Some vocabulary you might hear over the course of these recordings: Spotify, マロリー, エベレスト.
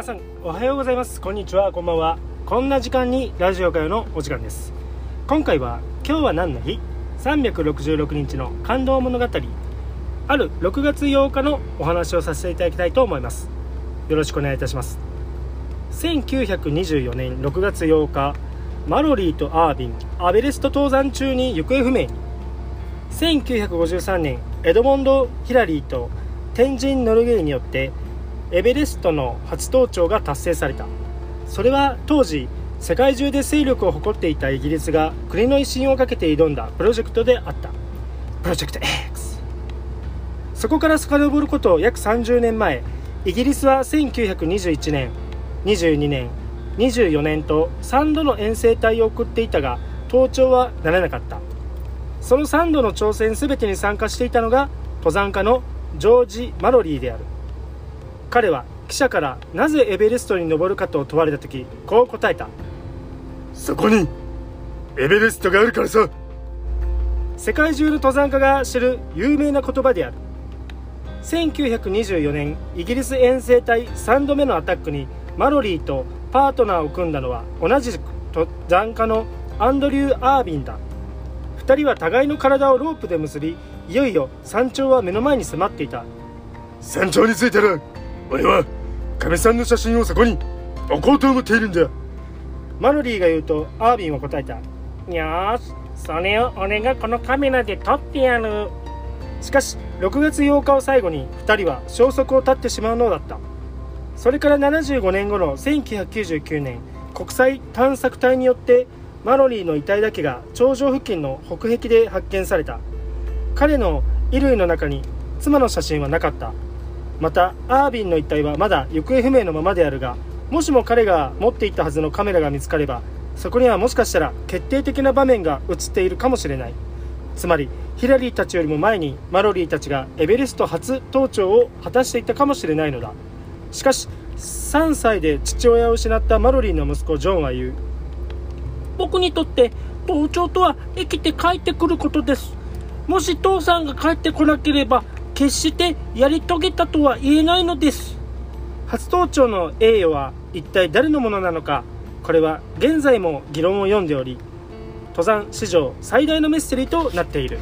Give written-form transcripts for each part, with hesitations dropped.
皆さんおはようございます、こんにちは、こんばんは。こんな時間にラジオかよのお時間です。今回は今日は何の日366日の感動物語、ある6月8日のお話をさせていただきたいと思います。よろしくお願いいたします。1924年6月8日、マロリーとアービン、アベレスト登山中に行方不明に。1953年、エドモンド・ヒラリーと天神ノルゲイによってエベレストの初登頂が達成された。それは当時世界中で勢力を誇っていたイギリスが国の威信をかけて挑んだプロジェクトであった。プロジェクト X。 そこから遡ること約30年前、イギリスは1921年、22年、24年と3度の遠征隊を送っていたが登頂はならなかった。その3度の挑戦すべてに参加していたのが登山家のジョージ・マロリーである。彼は記者からなぜエベレストに登るかと問われたとき、こう答えた。そこにエベレストがあるからさ。世界中の登山家が知る有名な言葉である。1924年、イギリス遠征隊3度目のアタックにマロリーとパートナーを組んだのは同じく登山家のアンドリュー・アービンだ。2人は互いの体をロープで結び、いよいよ山頂は目の前に迫っていた。山頂に着いたら俺は亀さんの写真をそこに置こうと思っているんだ。マロリーが言うとアービンは答えた。よーし、それを俺がこのカメラで撮ってやる。しかし6月8日を最後に2人は消息を絶ってしまうのだった。それから75年後の1999年、国際探索隊によってマロリーの遺体だけが頂上付近の北壁で発見された。彼の衣類の中に妻の写真はなかった。またアービンの遺体はまだ行方不明のままであるが、もしも彼が持っていたはずのカメラが見つかれば、そこにはもしかしたら決定的な場面が映っているかもしれない。つまりヒラリーたちよりも前にマロリーたちがエベレスト初登頂を果たしていたかもしれないのだ。しかし3歳で父親を失ったマロリーの息子ジョンは言う。僕にとって登頂とは生きて帰ってくることです。もし父さんが帰ってこなければ決してやり遂げたとは言えないのです。初登頂の栄誉は一体誰のものなのか、これは現在も議論を読んでおり、登山史上最大のミステリーとなっている。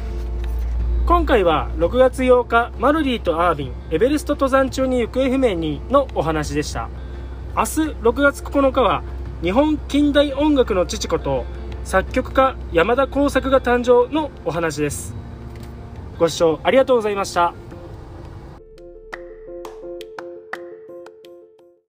今回は6月8日、マロリーとアービン、エベレスト登山中に行方不明にのお話でした。明日6月9日は日本近代音楽の父こと作曲家山田耕作が誕生のお話です。ご視聴ありがとうございました。